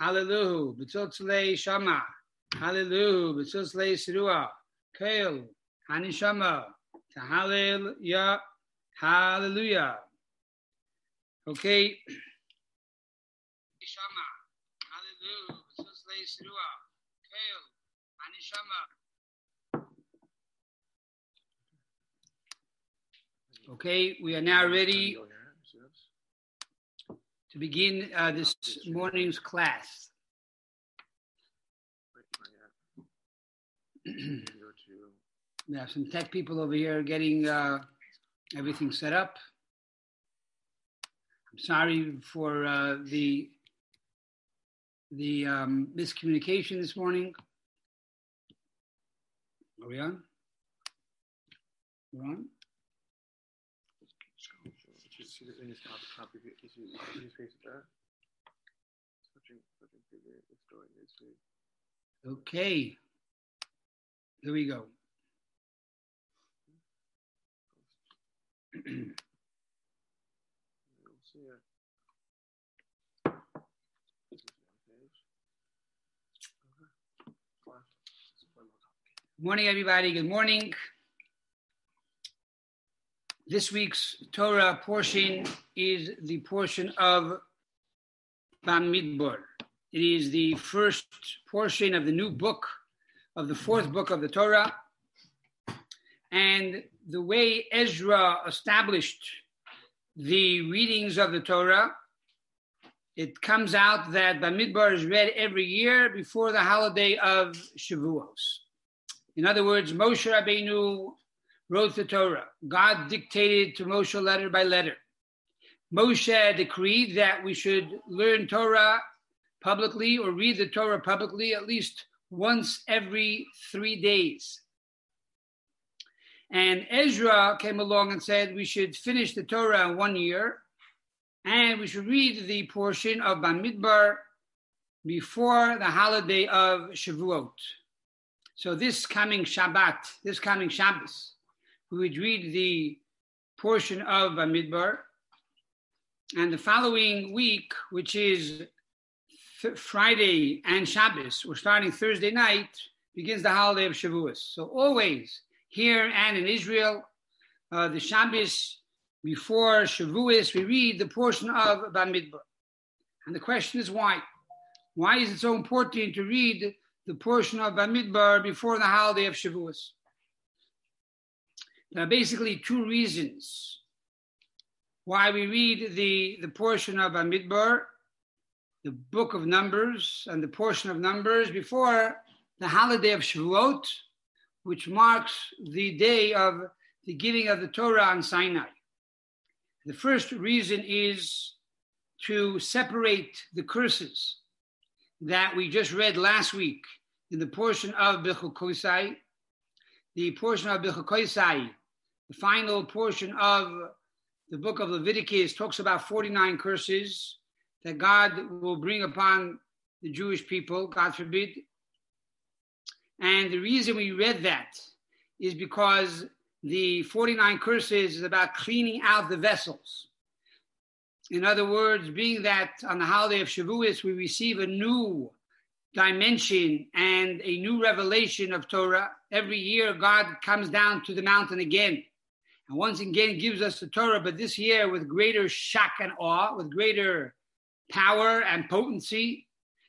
Hallelujah. B'tzotzlei Shama. Hallelujah. B'tzotzlei Sirua. Kail. Hanishama. Hallelujah. Hallelujah. Okay. Shama. Hallelujah. B'tzotzlei Sirua. Kail. Hanishama. Okay, we are now ready to begin this morning's class. We have some tech people over here getting everything set up. I'm sorry for the miscommunication this morning. Are we on? We're on? See that when you start to copy it, you face it there. Okay. There we go. Good morning, everybody. Good morning. This week's Torah portion is the portion of Bamidbar. It is the first portion of the new book, of the fourth book of the Torah. And the way Ezra established the readings of the Torah, it comes out that Bamidbar is read every year before the holiday of Shavuot. In other words, Moshe Rabbeinu wrote the Torah. God dictated to Moshe letter by letter. Moshe decreed that we should learn Torah publicly or read the Torah publicly at least once every 3 days. And Ezra came along and said we should finish the Torah in 1 year and we should read the portion of Bamidbar before the holiday of Shavuot. So this coming Shabbos, we would read the portion of Bamidbar. And the following week, which is Friday and Shabbos, we're starting Thursday night, begins the holiday of Shavuot. So always, here and in Israel, the Shabbos before Shavuot, we read the portion of Bamidbar. And the question is why? Why is it so important to read the portion of Bamidbar before the holiday of Shavuot? There are basically two reasons why we read the portion of Bamidbar, the book of Numbers, and the portion of Numbers before the holiday of Shavuot, which marks the day of the giving of the Torah on Sinai. The first reason is to separate the curses that we just read last week in the portion of Bechukosai. The portion of Bechukosai, the final portion of the book of Leviticus, talks about 49 curses that God will bring upon the Jewish people, God forbid. And the reason we read that is because the 49 curses is about cleaning out the vessels. In other words, being that on the holiday of Shavuot, we receive a new dimension and a new revelation of Torah. Every year, God comes down to the mountain again. And once again, gives us the Torah, but this year with greater shock and awe, with greater power and potency.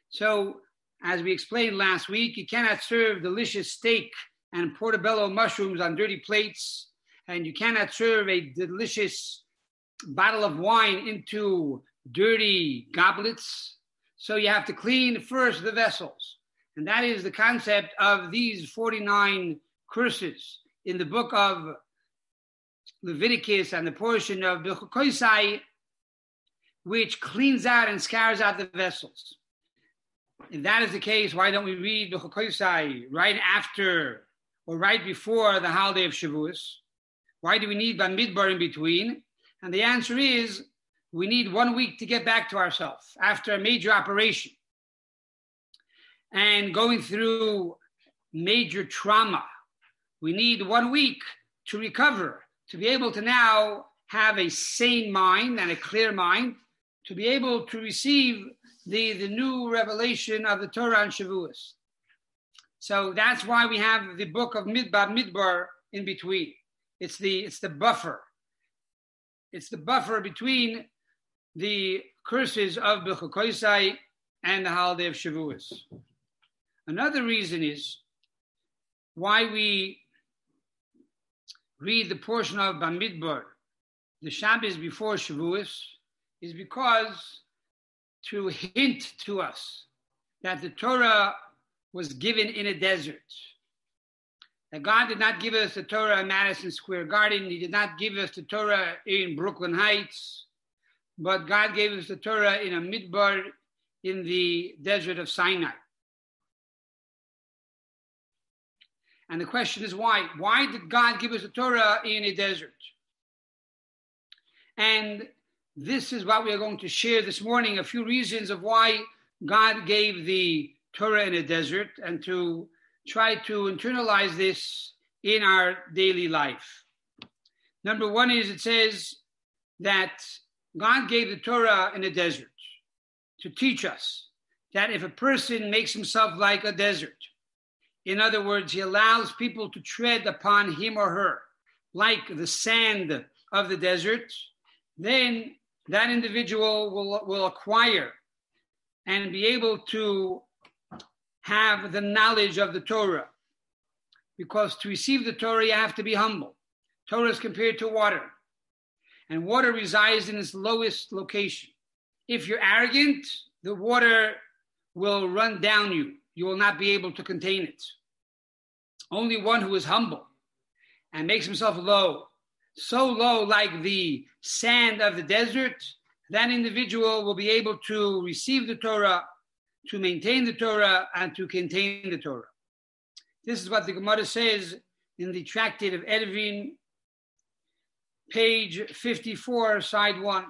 So, as we explained last week, you cannot serve delicious steak and portobello mushrooms on dirty plates, and you cannot serve a delicious bottle of wine into dirty goblets. So you have to clean first the vessels. And that is the concept of these 49 curses in the book of Leviticus and the portion of Bechukosai, which cleans out and scours out the vessels. If that is the case, why don't we read Bechukosai right after or right before the holiday of Shavuot? Why do we need Bamidbar in between? And the answer is, we need 1 week to get back to ourselves after a major operation and going through major trauma. We need 1 week to recover, to be able to now have a sane mind and a clear mind, to be able to receive the new revelation of the Torah and Shavuos. So that's why we have the book of Bamidbar in between. It's the buffer. It's the buffer between the curses of Bechukosai and the holiday of Shavuos. Another reason is why we read the portion of Bamidbar, the Shabbos before Shavuos, is because to hint to us that the Torah was given in a desert. That God did not give us the Torah in Madison Square Garden. He did not give us the Torah in Brooklyn Heights. But God gave us the Torah in a midbar in the desert of Sinai. And the question is why? Why did God give us the Torah in a desert? And this is what we are going to share this morning, a few reasons of why God gave the Torah in a desert, and to try to internalize this in our daily life. Number one is, it says that God gave the Torah in a desert to teach us that if a person makes himself like a desert, in other words, he allows people to tread upon him or her like the sand of the desert, then that individual will acquire and be able to have the knowledge of the Torah. Because to receive the Torah, you have to be humble. Torah is compared to water. And water resides in its lowest location. If you're arrogant, the water will run down you. You will not be able to contain it. Only one who is humble and makes himself low, so low like the sand of the desert, that individual will be able to receive the Torah, to maintain the Torah, and to contain the Torah. This is what the Gemara says in the Tractate of Eruvin, page 54, side 1.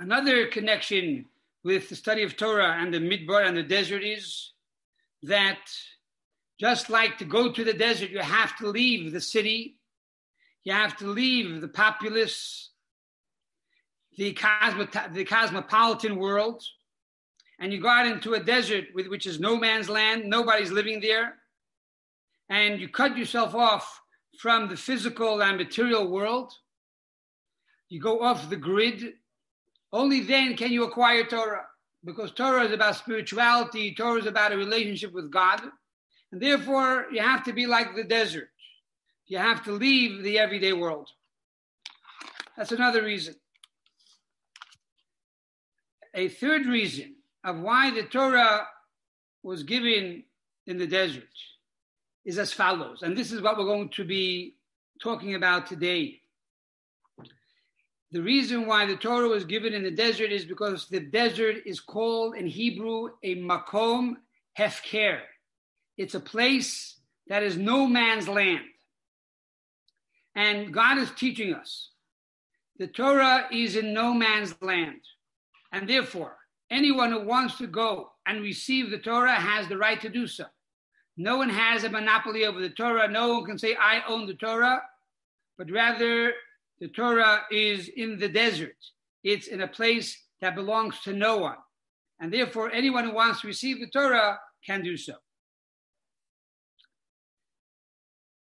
Another connection with the study of Torah and the midbar and the desert is that just like to go to the desert, you have to leave the city, you have to leave the populace, the cosmopolitan world, and you go out into a desert which is no man's land, nobody's living there, and you cut yourself off from the physical and material world, you go off the grid. Only then can you acquire Torah, because Torah is about spirituality, Torah is about a relationship with God, and therefore you have to be like the desert. You have to leave the everyday world. That's another reason. A third reason of why the Torah was given in the desert is as follows, and this is what we're going to be talking about today. The reason why the Torah was given in the desert is because the desert is called in Hebrew a makom hefker. It's a place that is no man's land. And God is teaching us. The Torah is in no man's land. And therefore, anyone who wants to go and receive the Torah has the right to do so. No one has a monopoly over the Torah. No one can say, I own the Torah, but rather, the Torah is in the desert. It's in a place that belongs to no one. And therefore, anyone who wants to receive the Torah can do so.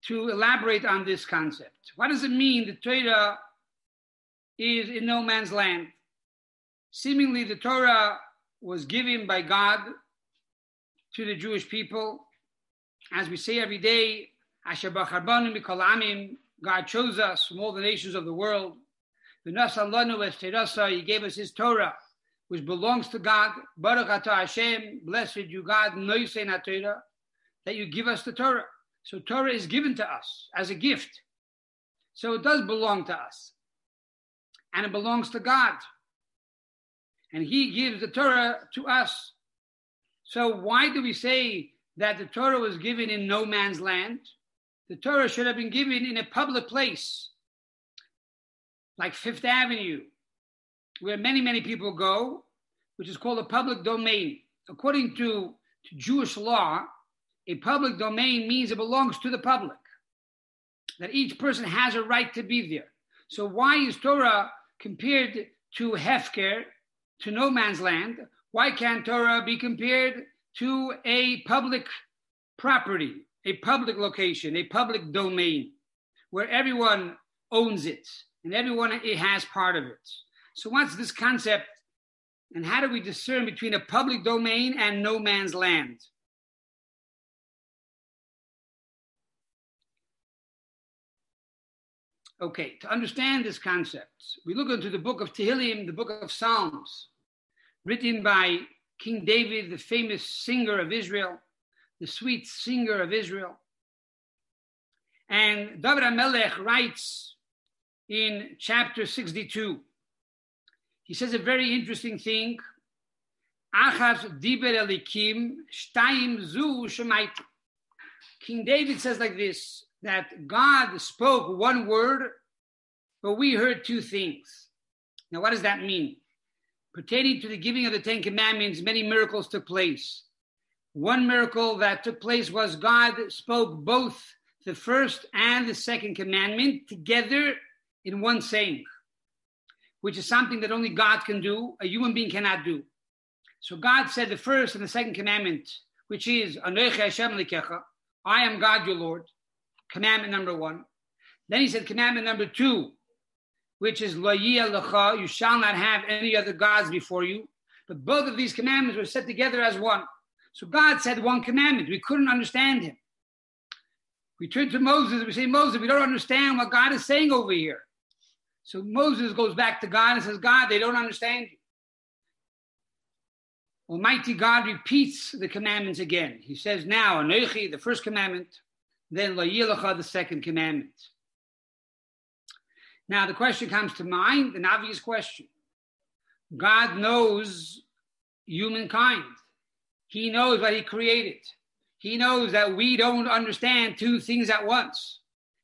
To elaborate on this concept, what does it mean the Torah is in no man's land? Seemingly, the Torah was given by God to the Jewish people. As we say every day, Asher bachar banu mikol hamim, God chose us from all the nations of the world. He gave us his Torah, which belongs to God. Baruch atah Hashem, blessed you God, that you give us the Torah. So Torah is given to us as a gift. So it does belong to us. And it belongs to God. And he gives the Torah to us. So why do we say that the Torah was given in no man's land? The Torah should have been given in a public place, like Fifth Avenue, where many people go, which is called a public domain. According to Jewish law, a public domain means it belongs to the public, that each person has a right to be there. So why is Torah compared to hefker, to no man's land, why can't Torah be compared to a public property, a public location, a public domain, where everyone owns it and everyone it has part of it? So what's this concept, and how do we discern between a public domain and no man's land? Okay, to understand this concept, we look into the book of Tehillim, the book of Psalms, written by King David, the famous singer of Israel, the sweet singer of Israel. And David HaMelech writes in chapter 62, he says a very interesting thing. King David says like this, that God spoke one word, but we heard two things. Now, what does that mean? Pertaining to the giving of the Ten Commandments, many miracles took place. One miracle that took place was God spoke both the first and the second commandment together in one saying, which is something that only God can do, a human being cannot do. So God said the first and the second commandment, which is, Anochi Hashem Elokecha, I am God, your Lord. Commandment number one. Then he said commandment number two, which is Lo yihyeh lecha, you shall not have any other gods before you. But both of these commandments were set together as one. So God said one commandment. We couldn't understand him. We turn to Moses and we say, Moses, we don't understand what God is saying over here. So Moses goes back to God and says, God, they don't understand you. Almighty God repeats the commandments again. He says now, Anochi, the first commandment, then Lo yihyeh lecha, the second commandment. Now the question comes to mind, an obvious question. God knows humankind. He knows what he created. He knows that we don't understand two things at once.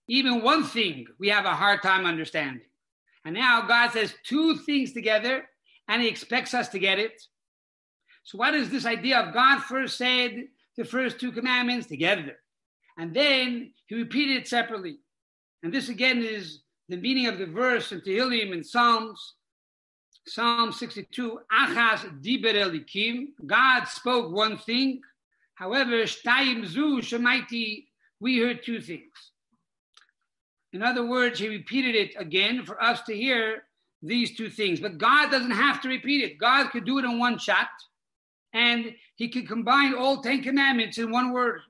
Even one thing we have a hard time understanding. And now God says two things together and he expects us to get it. So what is this idea of God first said the first two commandments together? And then he repeated it separately. And this again is the meaning of the verse in Tehillim and Psalms, Psalm 62, Achas diber elikim, God spoke one thing, however, shtayim zu shemaiti, we heard two things. In other words, he repeated it again for us to hear these two things. But God doesn't have to repeat it. God could do it in one shot, and he could combine all 10 commandments in one word.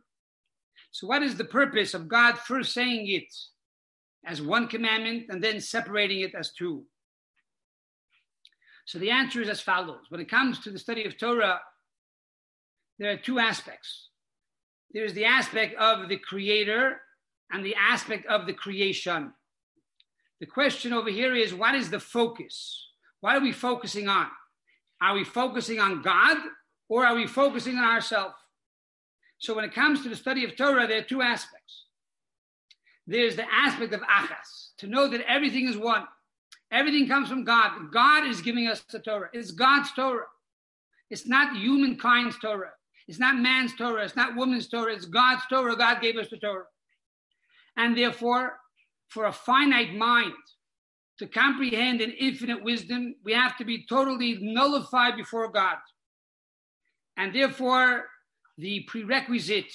So what is the purpose of God first saying it as one commandment and then separating it as two? So the answer is as follows. When it comes to the study of Torah, there are two aspects. There is the aspect of the creator and the aspect of the creation. The question over here is, what is the focus? What are we focusing on? Are we focusing on God or are we focusing on ourselves? So when it comes to the study of Torah, there are two aspects. There's the aspect of achas, to know that everything is one. Everything comes from God. God is giving us the Torah. It's God's Torah. It's not humankind's Torah. It's not man's Torah. It's not woman's Torah. It's God's Torah. God gave us the Torah. And therefore, for a finite mind to comprehend an infinite wisdom, we have to be totally nullified before God. And therefore, the prerequisite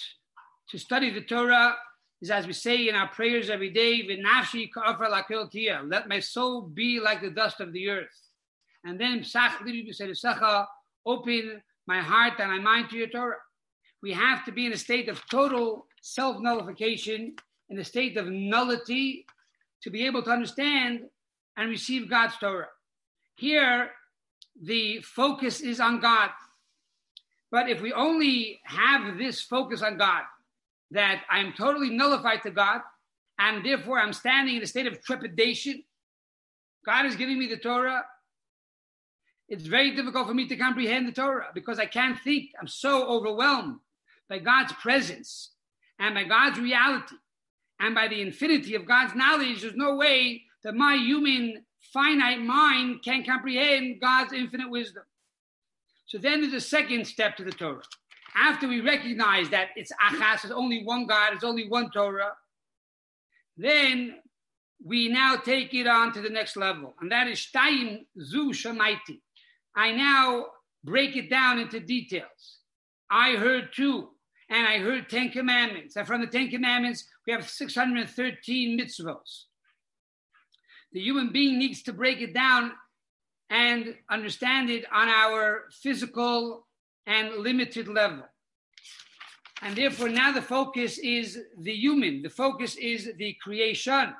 to study the Torah is, as we say in our prayers every day, let my soul be like the dust of the earth. And then, open my heart and my mind to your Torah. We have to be in a state of total self-nullification, in a state of nullity, to be able to understand and receive God's Torah. Here, the focus is on God. But if we only have this focus on God, that I am totally nullified to God, and therefore I'm standing in a state of trepidation, God is giving me the Torah, it's very difficult for me to comprehend the Torah because I can't think. I'm so overwhelmed by God's presence and by God's reality and by the infinity of God's knowledge. There's no way that my human finite mind can comprehend God's infinite wisdom. So then there's a second step to the Torah. After we recognize that it's achas, there's only one God, it's only one Torah, then we now take it on to the next level, and that is Shtayim Zu Shemaiti. I now break it down into details. I heard 2, and I heard 10 commandments. And from the 10 commandments, we have 613 mitzvos. The human being needs to break it down and understand it on our physical and limited level. And therefore, now the focus is the human. The focus is the creation.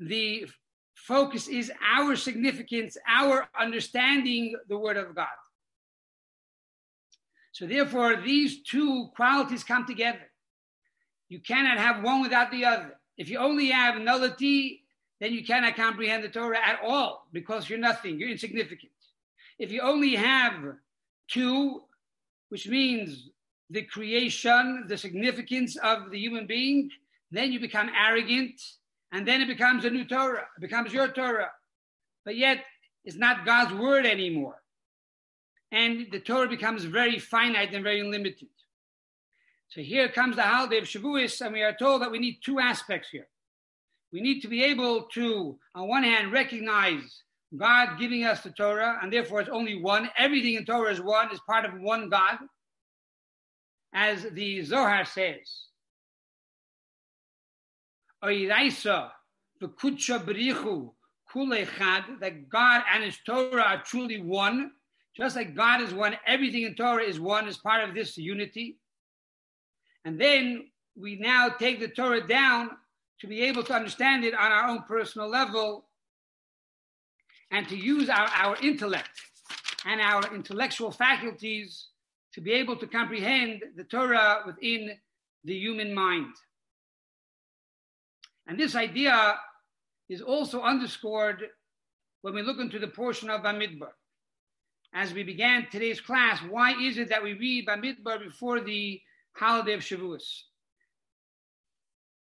The focus is our significance, our understanding the Word of God. So therefore, these two qualities come together. You cannot have one without the other. If you only have nullity, then you cannot comprehend the Torah at all, because you're nothing, you're insignificant. If you only have 2, which means the creation, the significance of the human being, then you become arrogant, and then it becomes a new Torah, it becomes your Torah. But yet, it's not God's word anymore. And the Torah becomes very finite and very limited. So here comes the holiday of Shavuos, and we are told that we need 2 aspects here. We need to be able to, on one hand, recognize God giving us the Torah, and therefore it's only one. Everything in Torah is one, is part of one God. As the Zohar says, that God and his Torah are truly one. Just like God is one, everything in Torah is one, is part of this unity. And then we now take the Torah down to be able to understand it on our own personal level and to use our intellect and our intellectual faculties to be able to comprehend the Torah within the human mind. And this idea is also underscored when we look into the portion of Bamidbar. As we began today's class, why is it that we read Bamidbar before the holiday of Shavuos?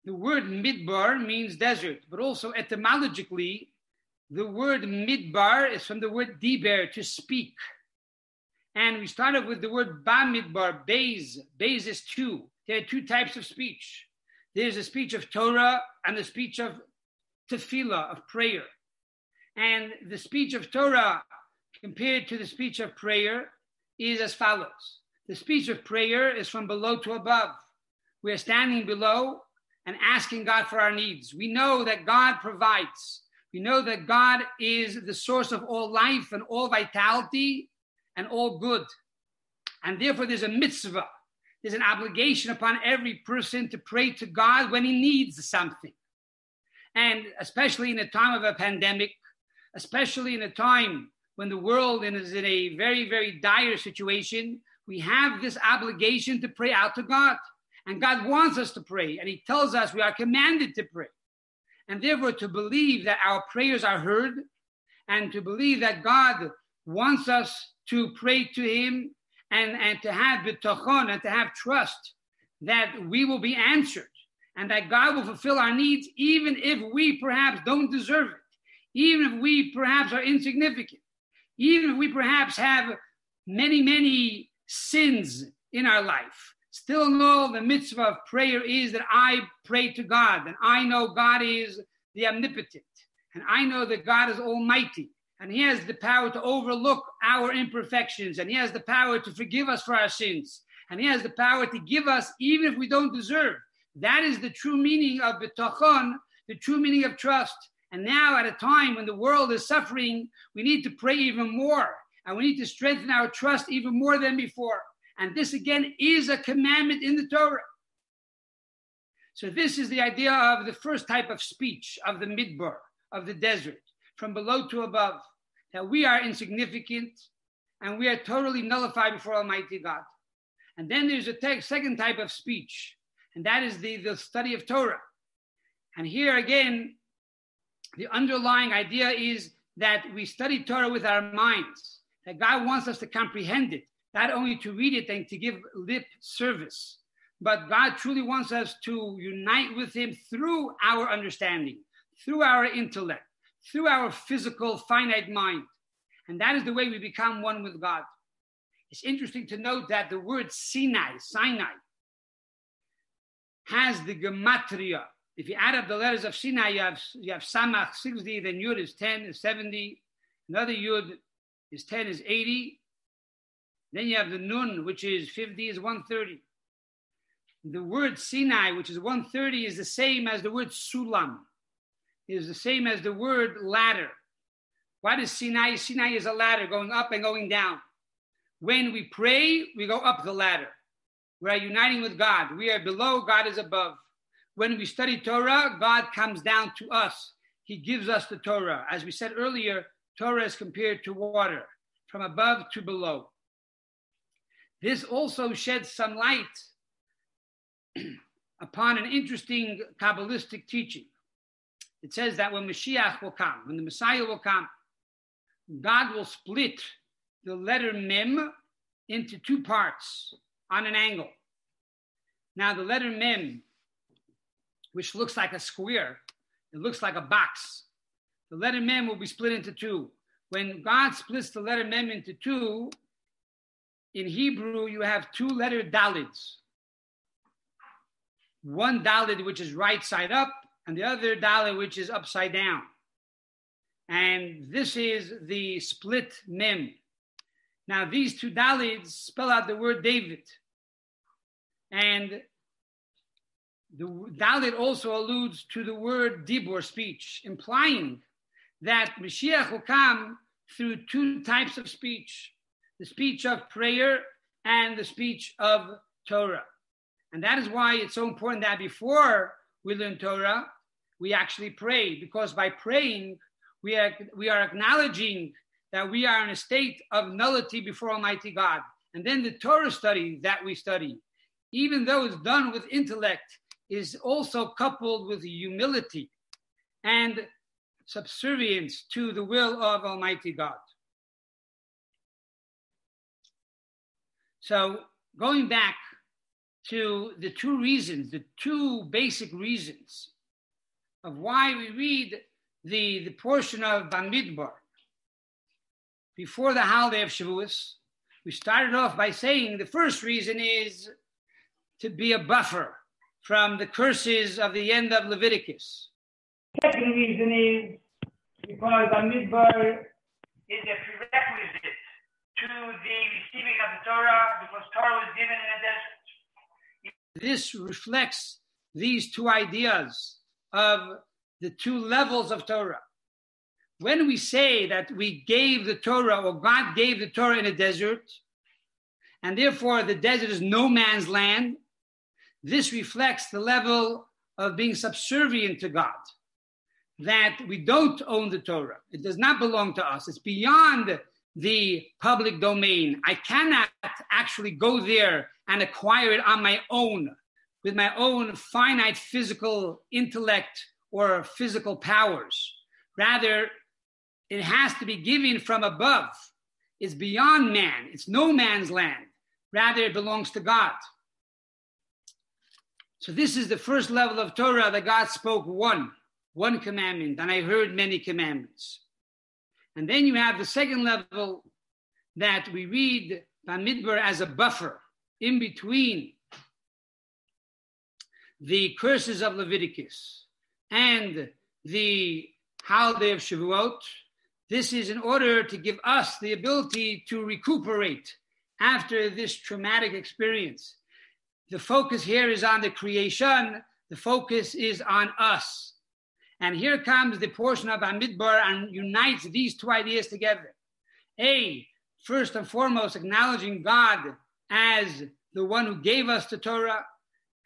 The word midbar means desert, but also etymologically, the word midbar is from the word diber, to speak. And we started with the word Bamidbar, beis. Beis is 2. There are 2 types of speech. There's the speech of Torah and the speech of tefillah, of prayer. And the speech of Torah compared to the speech of prayer is as follows. The speech of prayer is from below to above. We are standing below and asking God for our needs. We know that God provides. We know that God is the source of all life and all vitality and all good. And therefore there's a mitzvah. There's an obligation upon every person to pray to God when he needs something. And especially in a time of a pandemic, especially in a time when the world is in a very, very dire situation, we have this obligation to pray out to God. And God wants us to pray, and he tells us we are commanded to pray. And therefore, to believe that our prayers are heard, and to believe that God wants us to pray to him, and to have bitachon, and to have trust that we will be answered, and that God will fulfill our needs, even if we perhaps don't deserve it, even if we perhaps are insignificant, even if we perhaps have many, many sins in our life. Still know the mitzvah of prayer is that I pray to God, and I know God is the omnipotent, and I know that God is almighty, and he has the power to overlook our imperfections, and he has the power to forgive us for our sins, and he has the power to give us even if we don't deserve. That is the true meaning of bitachon, the true meaning of trust. And now at a time when the world is suffering, we need to pray even more, and we need to strengthen our trust even more than before. And this, again, is a commandment in the Torah. So this is the idea of the first type of speech, of the midbar, of the desert, from below to above, that we are insignificant and we are totally nullified before Almighty God. And then there's a second type of speech, and that is the study of Torah. And here, again, the underlying idea is that we study Torah with our minds, that God wants us to comprehend it, not only to read it and to give lip service, but God truly wants us to unite with him through our understanding, through our intellect, through our physical finite mind. And that is the way we become one with God. It's interesting to note that the word Sinai has the gematria If you add up the letters of Sinai, you have Samach 60, then Yud is 10, is 70. Another Yud is 10, is 80. Then you have the Nun, which is 50, is 130. The word Sinai, which is 130, is the same as the word Sulam. It is the same as the word ladder. What is Sinai? Sinai is a ladder going up and going down. When we pray, we go up the ladder. We are uniting with God. We are below, God is above. When we study Torah, God comes down to us. He gives us the Torah. As we said earlier, Torah is compared to water, from above to below. This also sheds some light upon an interesting Kabbalistic teaching. It says that when Mashiach will come, when the Messiah will come, God will split the letter Mem into two parts on an angle. Now the letter Mem, which looks like a square, it looks like a box. The letter Mem will be split into two. When God splits the letter Mem into two, in Hebrew you have two letter Dalits. One Dalit which is right side up, and the other Dalit which is upside down. And this is the split Mem. Now these two Dalits spell out the word David. And the Dalit also alludes to the word Dibur, speech, implying that Mashiach will come through two types of speech, the speech of prayer and the speech of Torah. And that is why it's so important that before we learn Torah, we actually pray, because by praying, we are acknowledging that we are in a state of nullity before Almighty God. And then the Torah study that we study, even though it's done with intellect, is also coupled with humility and subservience to the will of Almighty God. So going back to the two reasons, the two basic reasons of why we read the portion of Bamidbar before the holiday of Shavuos, we started off by saying the first reason is to be a buffer from the curses of the end of Leviticus. The second reason is because Bamidbar is a prerequisite to the receiving of the Torah, because Torah was given in a desert. This reflects these two ideas of the two levels of Torah. When we say that we gave the Torah, or God gave the Torah in a desert, and therefore the desert is no man's land, this reflects the level of being subservient to God, that we don't own the Torah. It does not belong to us. It's beyond the public domain. I cannot actually go there and acquire it on my own, with my own finite physical intellect or physical powers. Rather, it has to be given from above. It's beyond man. It's no man's land. Rather, it belongs to God. So this is the first level of Torah, that God spoke one commandment, and I heard many commandments. And then you have the second level, that we read Bamidbar as a buffer in between the curses of Leviticus and the holiday of Shavuot. This is in order to give us the ability to recuperate after this traumatic experience. The focus here is on the creation. The focus is on us. And here comes the portion of Bamidbar and unites these two ideas together. A, first and foremost, acknowledging God as the one who gave us the Torah,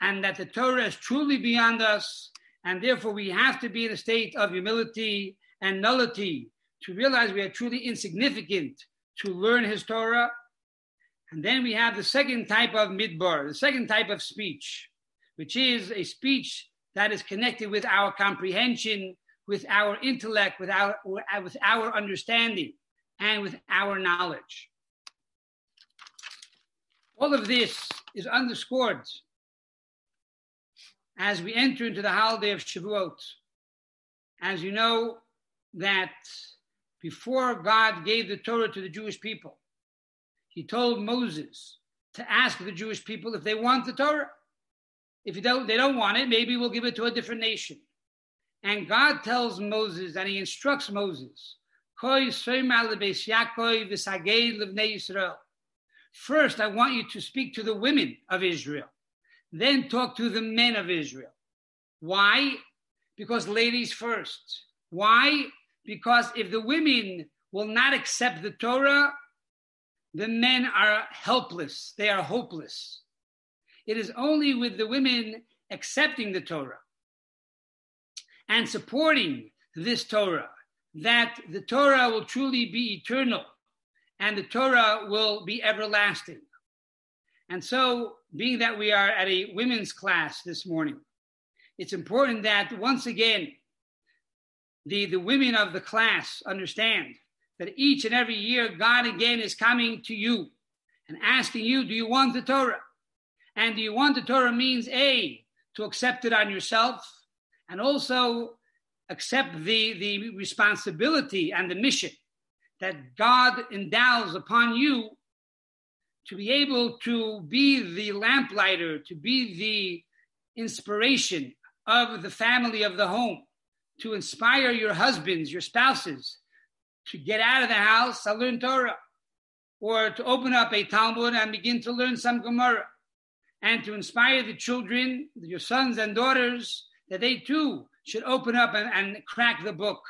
and that the Torah is truly beyond us, and therefore we have to be in a state of humility and nullity to realize we are truly insignificant to learn his Torah. And then we have the second type of midbar, the second type of speech, which is a speech that is connected with our comprehension, with our intellect, with our understanding, and with our knowledge. All of this is underscored as we enter into the holiday of Shavuot. As you know, that before God gave the Torah to the Jewish people, he told Moses to ask the Jewish people if they want the Torah. If you don't, they don't want it, maybe we'll give it to a different nation. And God tells Moses, and he instructs Moses, first, I want you to speak to the women of Israel. Then talk to the men of Israel. Why? Because ladies first. Why? Because if the women will not accept the Torah, the men are helpless. They are hopeless. It is only with the women accepting the Torah and supporting this Torah that the Torah will truly be eternal and the Torah will be everlasting. And so, being that we are at a women's class this morning, it's important that once again, the women of the class understand that each and every year, God again is coming to you and asking you, do you want the Torah? And do you want the Torah means, A, to accept it on yourself, and also accept the responsibility and the mission that God endows upon you to be able to be the lamplighter, to be the inspiration of the family of the home, to inspire your husbands, your spouses, to get out of the house and learn Torah, or to open up a Talmud and begin to learn some Gemara, and to inspire the children, your sons and daughters, that they too should open up and crack the book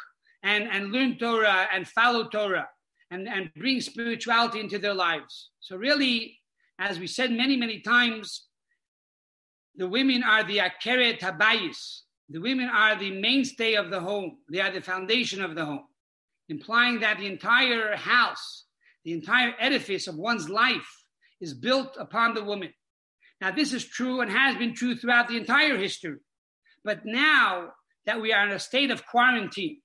and learn Torah and follow Torah and bring spirituality into their lives. So really, as we said many, many times, the women are the akeret habayis. The women are the mainstay of the home. They are the foundation of the home, implying that the entire house, the entire edifice of one's life is built upon the woman. Now, this is true and has been true throughout the entire history. But now that we are in a state of quarantine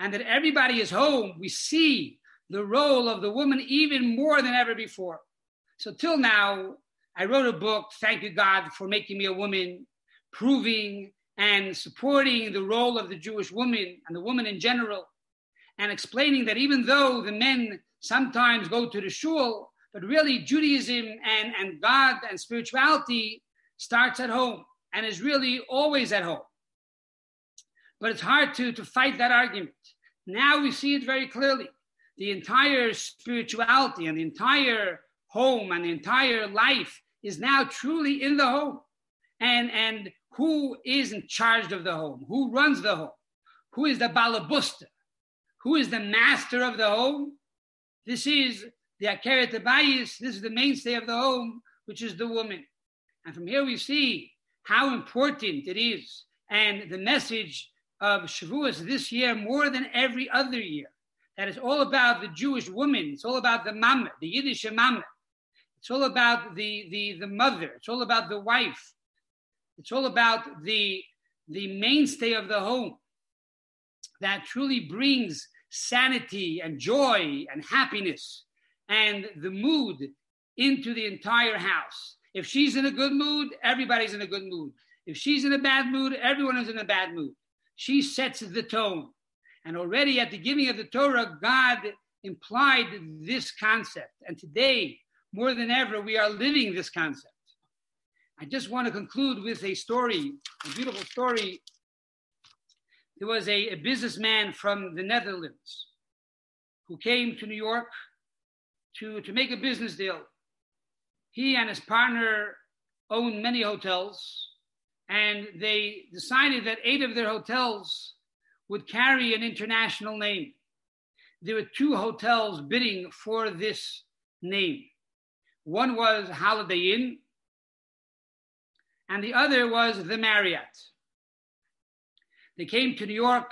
and that everybody is home, we see the role of the woman even more than ever before. So till now, I wrote a book, Thank You God for Making Me a Woman, proving and supporting the role of the Jewish woman and the woman in general, and explaining that even though the men sometimes go to the shul, but really Judaism and God and spirituality starts at home and is really always at home. But it's hard to fight that argument. Now we see it very clearly. The entire spirituality and the entire home and the entire life is now truly in the home. And who is in charge of the home? Who runs the home? Who is the balabusta? Who is the master of the home? This is the akeret habayis, this is the mainstay of the home, which is the woman. And from here we see how important it is, and the message of Shavuot this year more than every other year, that it's all about the Jewish woman, it's all about the mama, the Yiddish mama, it's all about the mother, it's all about the wife, it's all about the mainstay of the home that truly brings sanity and joy and happiness and the mood into the entire house. If she's in a good mood, everybody's in a good mood. If she's in a bad mood, everyone is in a bad mood. She sets the tone. And already at the giving of the Torah, God implied this concept. And today, more than ever, we are living this concept. I just want to conclude with a story, a beautiful story. There was a businessman from the Netherlands who came to New York to make a business deal. He and his partner owned many hotels, and they decided that 8 of their hotels would carry an international name. There were 2 hotels bidding for this name. One was Holiday Inn, and the other was the Marriott. They came to New York,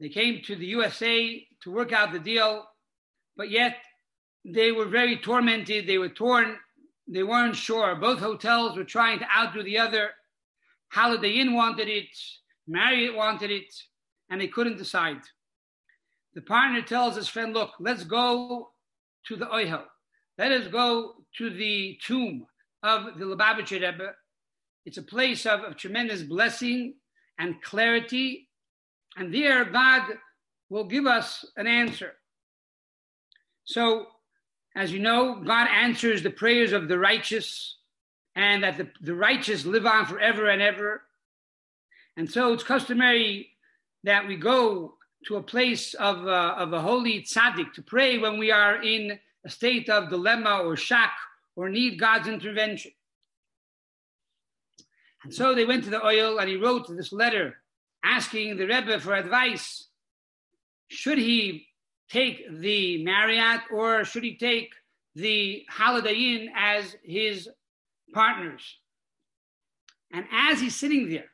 they came to the USA to work out the deal, but yet they were very tormented, they were torn, they weren't sure. Both hotels were trying to outdo the other. Holiday Inn wanted it, Marriott wanted it, and they couldn't decide. The partner tells his friend, look, let's go to the Ohel. Let us go to the tomb of the Lubavitcher Rebbe. It's a place of tremendous blessing and clarity, and there God will give us an answer. So, as you know, God answers the prayers of the righteous, and that the righteous live on forever and ever. And so it's customary that we go to a place of a holy tzaddik to pray when we are in a state of dilemma or shock or need God's intervention. And so they went to the Ohel, and he wrote this letter asking the Rebbe for advice. Should he take the Marriott or should he take the Holiday Inn as his partners? And as he's sitting there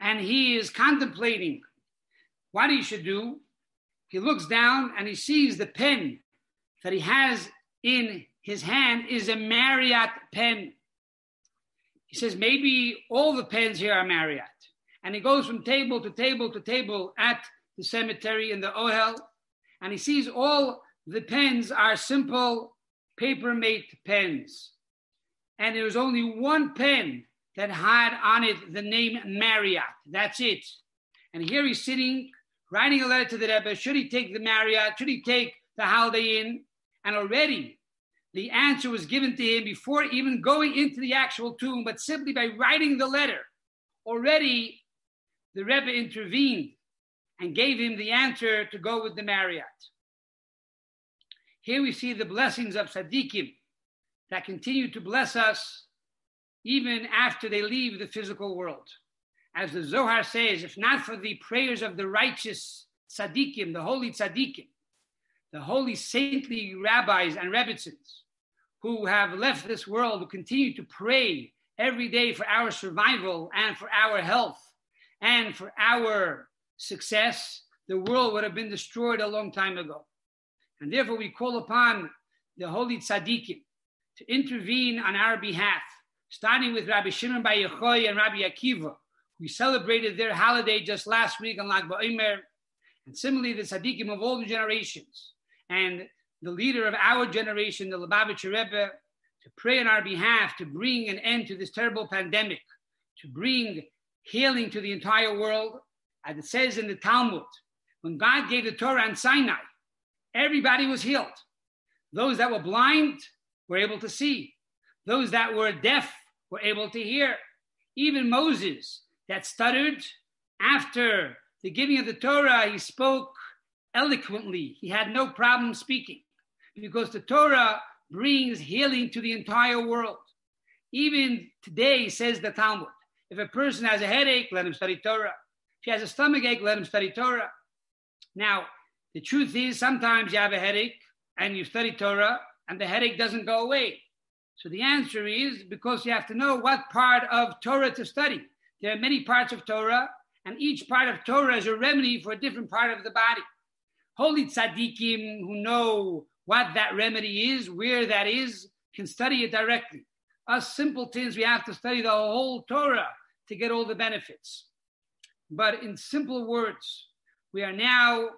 and he is contemplating what he should do, he looks down and he sees the pen that he has in his hand is a Marriott pen. He says, maybe all the pens here are Marriott. And he goes from table to table to table at the cemetery in the Ohel, and he sees all the pens are simple Papermate pens. And there was only one pen that had on it the name Marriott. That's it. And here he's sitting, writing a letter to the Rebbe. Should he take the Marriott? Should he take the Holiday Inn? And already the answer was given to him before even going into the actual tomb, but simply by writing the letter. Already the Rebbe intervened and gave him the answer to go with the Marriott. Here we see the blessings of tzaddikim that continue to bless us even after they leave the physical world. As the Zohar says, if not for the prayers of the righteous tzaddikim, the holy saintly rabbis and rebbetzins who have left this world, who continue to pray every day for our survival and for our health and for our success, the world would have been destroyed a long time ago. And therefore we call upon the holy tzaddikim to intervene on our behalf, starting with Rabbi Shimon Bar Yochai and Rabbi Akiva. We celebrated their holiday just last week on Lag BaOmer, and similarly the tzaddikim of all the generations, and the leader of our generation, the Lubavitcher Rebbe, to pray on our behalf to bring an end to this terrible pandemic, to bring healing to the entire world. As it says in the Talmud, when God gave the Torah on Sinai, everybody was healed. Those that were blind were able to see. Those that were deaf were able to hear. Even Moses, that stuttered, after the giving of the Torah, he spoke eloquently. He had no problem speaking, because the Torah brings healing to the entire world. Even today, says the Talmud, if a person has a headache, let him study Torah. If he has a stomach ache, let him study Torah. Now, the truth is, sometimes you have a headache and you study Torah and the headache doesn't go away. So the answer is, because you have to know what part of Torah to study. There are many parts of Torah, and each part of Torah is a remedy for a different part of the body. Holy tzaddikim who know what that remedy is, where that is, can study it directly. Us simpletons, we have to study the whole Torah to get all the benefits. But in simple words, we are now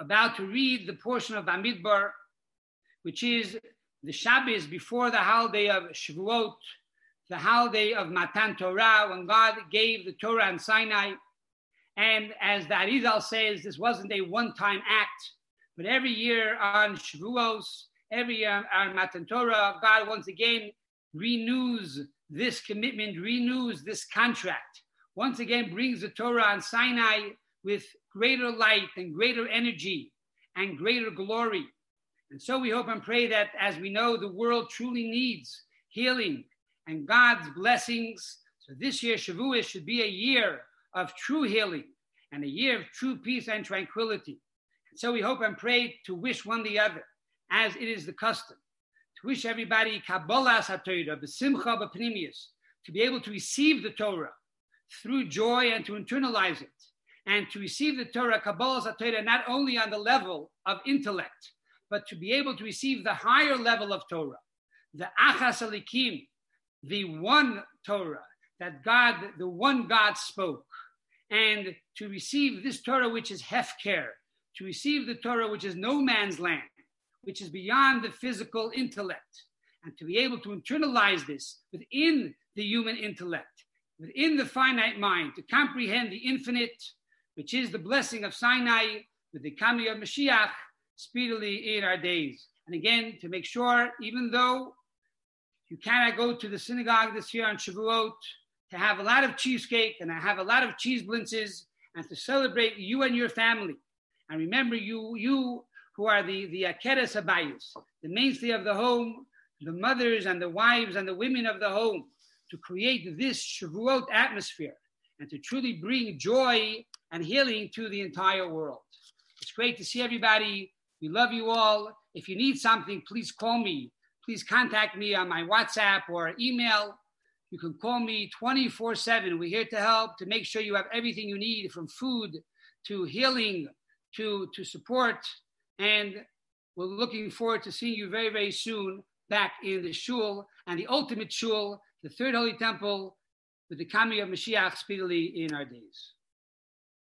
about to read the portion of Bamidbar, which is the Shabbos before the holiday of Shavuot, the holiday of Matan Torah, when God gave the Torah on Sinai. And as the Arizal says, this wasn't a one-time act, but every year on Shavuos, every year on Matan Torah, God once again renews this commitment, renews this contract. Once again brings the Torah on Sinai with greater light and greater energy and greater glory. And so we hope and pray that, as we know, the world truly needs healing and God's blessings. So this year, Shavuot, should be a year of true healing and a year of true peace and tranquility. And so we hope and pray to wish one the other, as it is the custom, to wish everybody Kabbalah HaTorah, B'simcha B'Pnimius, to be able to receive the Torah through joy and to internalize it, and to receive the Torah, Kabbalah HaTorah, not only on the level of intellect, but to be able to receive the higher level of Torah, the Achas Elikim, the one Torah that God, the one God spoke, and to receive this Torah which is Hefker, to receive the Torah which is no man's land, which is beyond the physical intellect, and to be able to internalize this within the human intellect, within the finite mind, to comprehend the infinite, which is the blessing of Sinai, with the coming of Mashiach speedily in our days. And again, to make sure, even though You cannot go to the synagogue this year on Shavuot to have a lot of cheesecake and have a lot of cheese blintzes and to celebrate you and your family. And remember, you who are the akeret habayis, the mainstay of the home, the mothers and the wives and the women of the home, to create this Shavuot atmosphere and to truly bring joy and healing to the entire world. It's great to see everybody. We love you all. If you need something, please call me. Please contact me on my WhatsApp or email. You can call me 24/7. We're here to help, to make sure you have everything you need, from food to healing to support. And we're looking forward to seeing you very, very soon back in the shul, and the ultimate shul, the Third Holy Temple, with the coming of Mashiach speedily in our days.